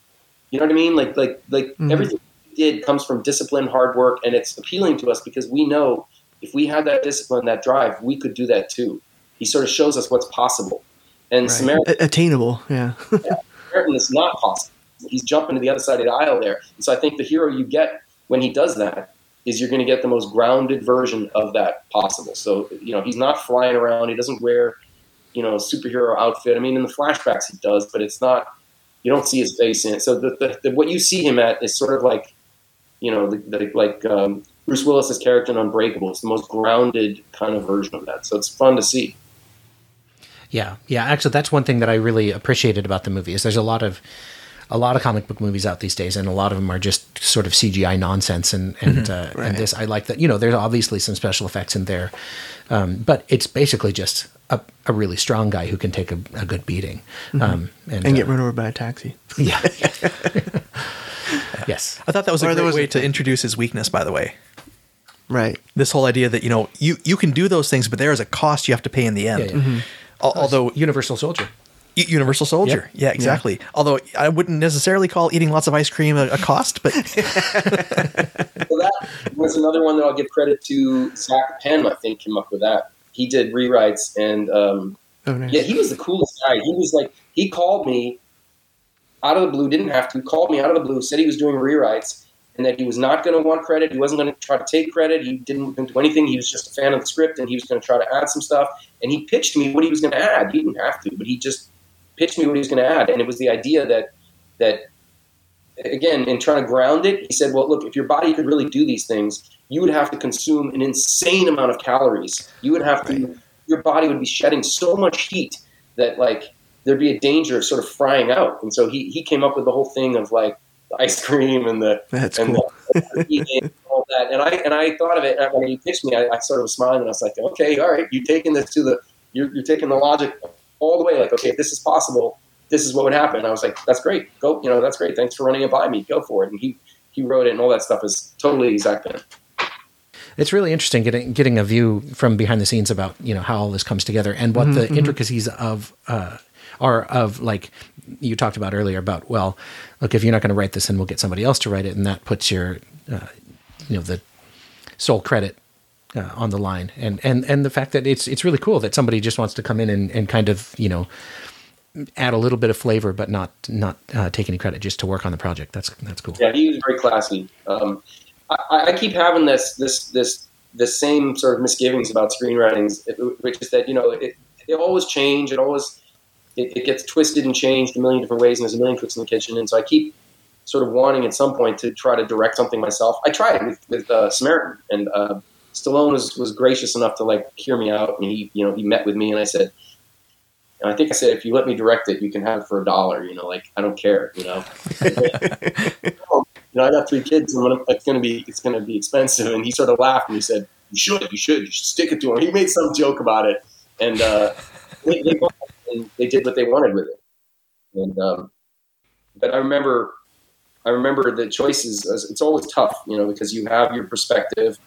You know what I mean? Like like like mm-hmm. everything did comes from discipline, hard work, and it's appealing to us because we know if we had that discipline, that drive, we could do that too. He sort of shows us what's possible. And right. Samaritan A- attainable, yeah. yeah. Samaritan is not possible. He's jumping to the other side of the aisle there. And so I think the hero you get when he does that is you're going to get the most grounded version of that possible. So, you know, he's not flying around. He doesn't wear, you know, a superhero outfit. I mean, in the flashbacks he does, but it's not, you don't see his face in it. So the, the, the, what you see him at is sort of like, you know, the, the, like um, Bruce Willis's character in Unbreakable. It's the most grounded kind of version of that. So it's fun to see. Yeah, yeah. Actually, that's one thing that I really appreciated about the movie is there's a lot of a lot of comic book movies out these days, and a lot of them are just sort of C G I nonsense. And and, mm-hmm, uh, right. and this, I like that. You know, there's obviously some special effects in there, um, but it's basically just a, a really strong guy who can take a, a good beating mm-hmm. um, and, and get uh, run over by a taxi. Yeah. Yes. I thought that was or a great was way a, to introduce his weakness, by the way. Right. This whole idea that, you know, you, you can do those things, but there is a cost you have to pay in the end. Yeah, yeah. Mm-hmm. Al- although Universal Soldier. Universal Soldier. Yep. Yeah, exactly. Yeah. Although I wouldn't necessarily call eating lots of ice cream a, a cost, but. Well, that was another one that I'll give credit to. Zach Penn, I think, came up with that. He did rewrites and um, oh, nice. Yeah, he was the coolest guy. He was like, he called me. Out of the blue, didn't have to, called me out of the blue, said he was doing rewrites and that he was not going to want credit. He wasn't going to try to take credit. He didn't do anything. He was just a fan of the script and he was going to try to add some stuff. And he pitched me what he was going to add. He didn't have to, but he just pitched me what he was going to add. And it was the idea that, that again, in trying to ground it, he said, well, look, if your body could really do these things, you would have to consume an insane amount of calories. You would have to, your body would be shedding so much heat that like, there'd be a danger of sort of frying out. And so he, he came up with the whole thing of like the ice cream and the, That's and cool. the and all that. And I, and I thought of it when he pitched me, I, I sort of was smiling and I was like, okay, all right, you're taking this to the, you're, you're taking the logic all the way. Like, okay, if this is possible, this is what would happen. And I was like, that's great. Go, you know, that's great. Thanks for running it by me. Go for it. And he, he wrote it and all that stuff is totally exactly. It's really interesting getting getting a view from behind the scenes about, you know, how all this comes together and what mm-hmm, the mm-hmm. intricacies of, uh, Or of like you talked about earlier about, well, look, if you're not going to write this, then we'll get somebody else to write it. And that puts your, uh, you know, the sole credit uh, on the line. And, and, and the fact that it's, it's really cool that somebody just wants to come in and, and kind of, you know, add a little bit of flavor, but not, not uh, take any credit just to work on the project. That's, that's cool. Yeah. He was very classy. Um, I, I keep having this, this, this, the same sort of misgivings about screenwritings, which is that, you know, it, it always change. It always, It, it gets twisted and changed a million different ways, and there's a million cooks in the kitchen. And so I keep sort of wanting at some point to try to direct something myself. I tried with, with uh, Samaritan, and uh, Stallone was, was gracious enough to like hear me out. And he, you know, he met with me, and I said, and I think I said, if you let me direct it, you can have it for a dollar. You know, like I don't care. You know, you know, I got three kids, and it's gonna be it's gonna be expensive. And he sort of laughed and he said, "You should, you should, you should stick it to him." He made some joke about it, and. Uh, they, they And they did what they wanted with it. And, um, but I remember, I remember the choices. It's always tough, you know, because you have your perspective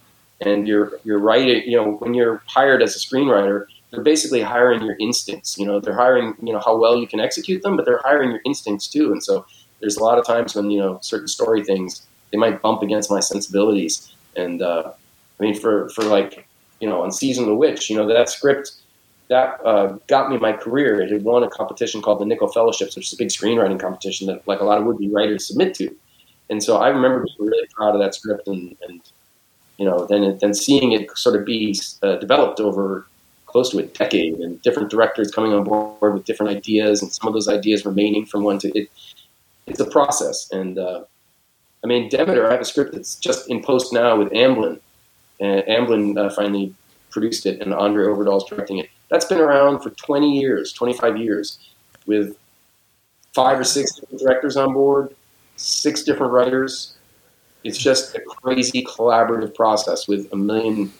and you're, you're writing, you know, when you're hired as a screenwriter, they're basically hiring your instincts, you know, they're hiring, you know, how well you can execute them, but they're hiring your instincts too. And so there's a lot of times when, you know, certain story things, they might bump against my sensibilities. And, uh, I mean, for, for like, you know, on Season of the Witch, you know, that script, That uh, got me my career. It had won a competition called the Nicholl Fellowships, which is a big screenwriting competition that like a lot of would-be writers submit to. And so I remember being really proud of that script and, and you know, then then seeing it sort of be uh, developed over close to a decade, and different directors coming on board with different ideas, and some of those ideas remaining from one to it. It's a process, and uh, I mean, Demeter, I have a script that's just in post now with Amblin, and Amblin uh, finally produced it, and André Øvredal's directing it. That's been around for twenty years, twenty-five years, with five or six different directors on board, six different writers. It's just a crazy collaborative process with a million.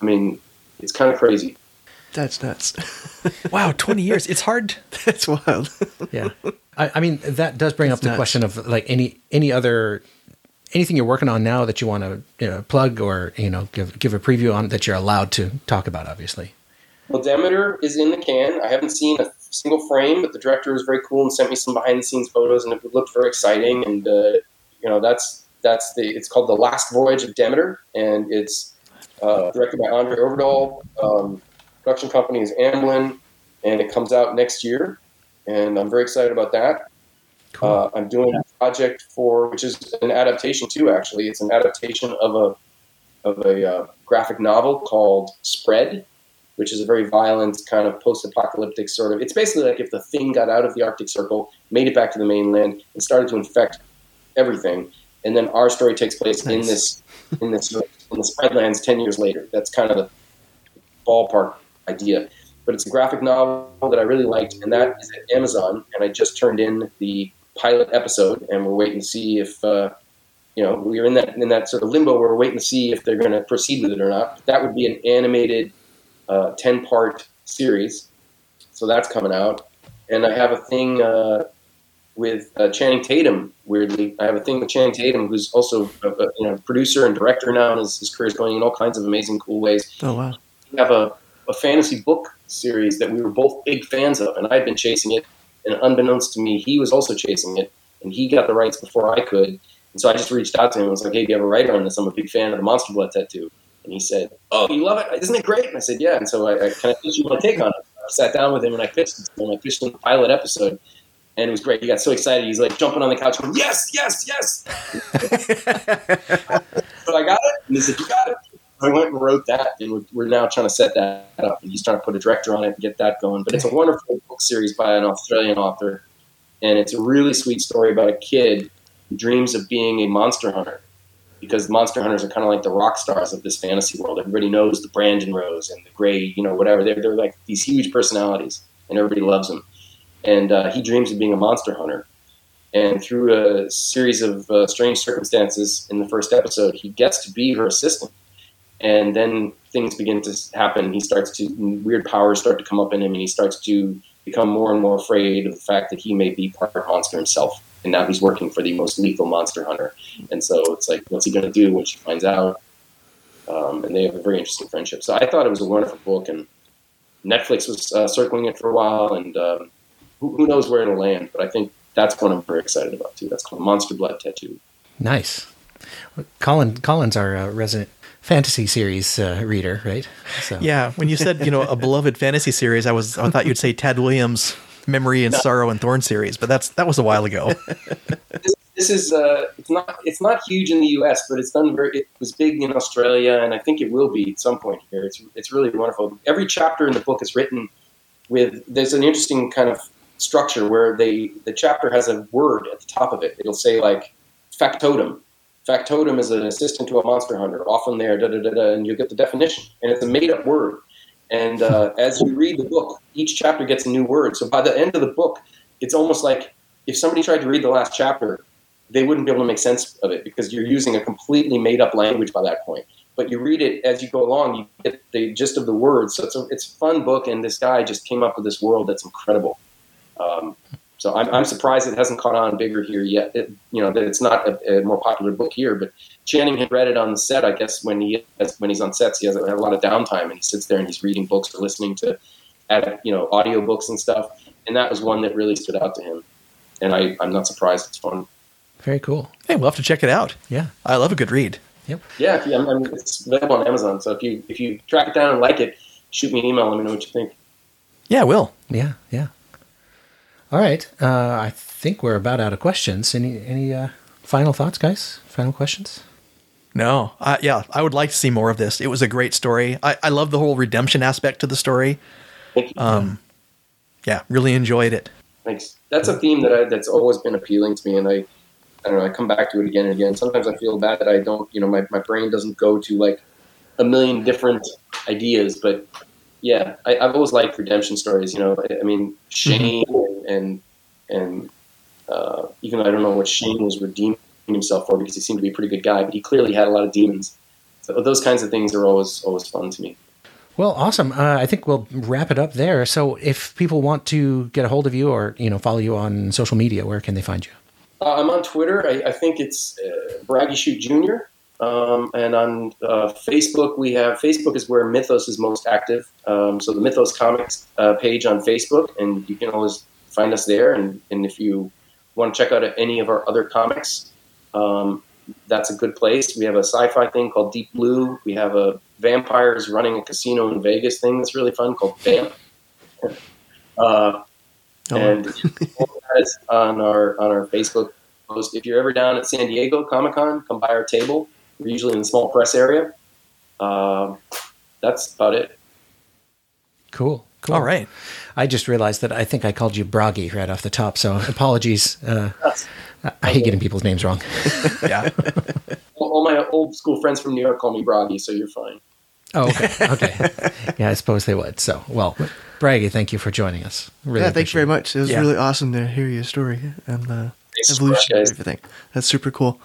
I mean, it's kind of crazy. That's nuts. Wow, twenty years. It's hard. That's wild. Yeah. I, I mean, that does bring That's up the nuts. question of like any, any other, anything you're working on now that you want to, you know, plug or, you know, give, give a preview on that you're allowed to talk about, obviously. Well, Demeter is in the can. I haven't seen a single frame, but the director was very cool and sent me some behind the scenes photos, and it looked very exciting. And, uh, you know, that's, That's the. It's called The Last Voyage of Demeter, and it's uh, directed by André Øvredal. Um, production company is Amblin, and it comes out next year, and I'm very excited about that. Cool. Uh, I'm doing a project for, which is an adaptation too. Actually, it's an adaptation of a of a uh, graphic novel called Spread, which is a very violent kind of post-apocalyptic sort of. It's basically like if the Thing got out of the Arctic Circle, made it back to the mainland, and started to infect everything. And then our story takes place nice. in this, in this, in the Spreadlands ten years later. That's kind of the ballpark idea. But it's a graphic novel that I really liked, and that is at Amazon. And I just turned in the pilot episode, and we're waiting to see if, uh, you know, we're in that in that sort of limbo where we're waiting to see if they're going to proceed with it or not. But that would be an animated uh, ten part series, so that's coming out. And I have a thing. Uh, With uh, Channing Tatum, weirdly, I have a thing with Channing Tatum, who's also a, a you know, producer and director now, and his, his career is going in all kinds of amazing, cool ways. Oh wow! We have a, a fantasy book series that we were both big fans of, and I'd been chasing it, and unbeknownst to me, he was also chasing it, and he got the rights before I could, and so I just reached out to him and was like, "Hey, do you have a writer on this? I'm a big fan of the Monster Blood Tattoo," and he said, "Oh, you love it? Isn't it great?" And I said, "Yeah," and so I, I kind of pitched my take on it. I sat down with him and I pitched it, and I pitched him the pilot episode. And it was great. He got so excited. He's like jumping on the couch going, yes, yes, yes. But I got it. And he said, you got it. I went and wrote that. And we're, we're now trying to set that up. And he's trying to put a director on it and get that going. But it's a wonderful book series by an Australian author. And it's a really sweet story about a kid who dreams of being a monster hunter. Because monster hunters are kind of like the rock stars of this fantasy world. Everybody knows the Brandon Rose and the Gray, you know, whatever. They're, they're like these huge personalities. And everybody loves them. And uh, he dreams of being a monster hunter. And through a series of uh, strange circumstances in the first episode, he gets to be her assistant. And then things begin to happen. He starts to, weird powers start to come up in him, and he starts to become more and more afraid of the fact that he may be part monster himself. And now he's working for the most lethal monster hunter. And so it's like, what's he going to do when she finds out? Um, and they have a very interesting friendship. So I thought it was a wonderful book, and Netflix was uh, circling it for a while, and... Um, Who knows where it'll land, but I think that's what I'm very excited about, too. That's called Monster Blood Tattoo. Nice. Colin, Colin's our uh, resident fantasy series uh, reader, right? So. Yeah, when you said, you know, a beloved fantasy series, I was I thought you'd say Tad Williams' Memory and no. Sorrow and Thorn series, but that's that was a while ago. This, this is, uh, it's not it's not huge in the U S, but it's done very, it was big in Australia, and I think it will be at some point here. It's, it's really wonderful. Every chapter in the book is written with, there's an interesting kind of structure where they the chapter has a word at the top of it. It'll say like factotum. Factotum is an assistant to a monster hunter. Often they are da da da da, and you'll get the definition. And it's a made up word. And uh, as you read the book, each chapter gets a new word. So by the end of the book, it's almost like if somebody tried to read the last chapter, they wouldn't be able to make sense of it because you're using a completely made up language by that point. But you read it as you go along, you get the gist of the words. So it's a, it's a fun book, and this guy just came up with this world that's incredible. Um, so I'm, I'm surprised it hasn't caught on bigger here yet. It, you know, that it's not a, a more popular book here, but Channing had read it on the set. I guess when he has, when he's on sets, he has a, a lot of downtime, and he sits there and he's reading books or listening to, you know, audio books and stuff. And that was one that really stood out to him. And I, I'm not surprised it's fun. Very cool. Hey, we'll have to check it out. Yeah. I love a good read. Yep. Yeah. If you, I mean, it's available on Amazon. So if you, if you track it down and like it, shoot me an email. Let me know what you think. Yeah, I will. Yeah. Yeah. All right. Uh, I think we're about out of questions. Any any uh, final thoughts, guys? Final questions? No. I, yeah. I would like to see more of this. It was a great story. I, I love the whole redemption aspect to the story. Thank you. Um, yeah. Really enjoyed it. Thanks. That's a theme that I, that's always been appealing to me. And I, I don't know, I come back to it again and again. Sometimes I feel bad that I don't, you know, my, my brain doesn't go to like a million different ideas, but yeah, I, I've always liked redemption stories. You know, I, I mean, Shane mm-hmm. and, and, uh, even though I don't know what Shane was redeeming himself for because he seemed to be a pretty good guy, but he clearly had a lot of demons. So those kinds of things are always, always fun to me. Well, awesome. Uh, I think we'll wrap it up there. So if people want to get a hold of you or, you know, follow you on social media, where can they find you? Uh, I'm on Twitter. I, I think it's uh, Bragi Schut Junior Um, and on uh, Facebook, we have Facebook is where Mythos is most active. Um, so the Mythos Comics uh, page on Facebook, and you can always find us there. And, and if you want to check out any of our other comics, um, that's a good place. We have a sci-fi thing called Deep Blue. We have a vampires running a casino in Vegas thing that's really fun called Vamp. uh, oh, and all that is on our on our Facebook post. If you're ever down at San Diego Comic-Con, come by our table. We're usually in the small press area. Uh, that's about it. Cool. Cool. All right. I just realized that I think I called you Bragi right off the top, so apologies. Uh, I hate getting people's names wrong. Yeah. All my old school friends from New York call me Bragi, so you're fine. Oh, okay. Okay. Yeah, I suppose they would. So, well, Bragi, thank you for joining us. Really yeah, thank you very much. It was yeah. really awesome to hear your story and the Thanks evolution and everything. That's super cool.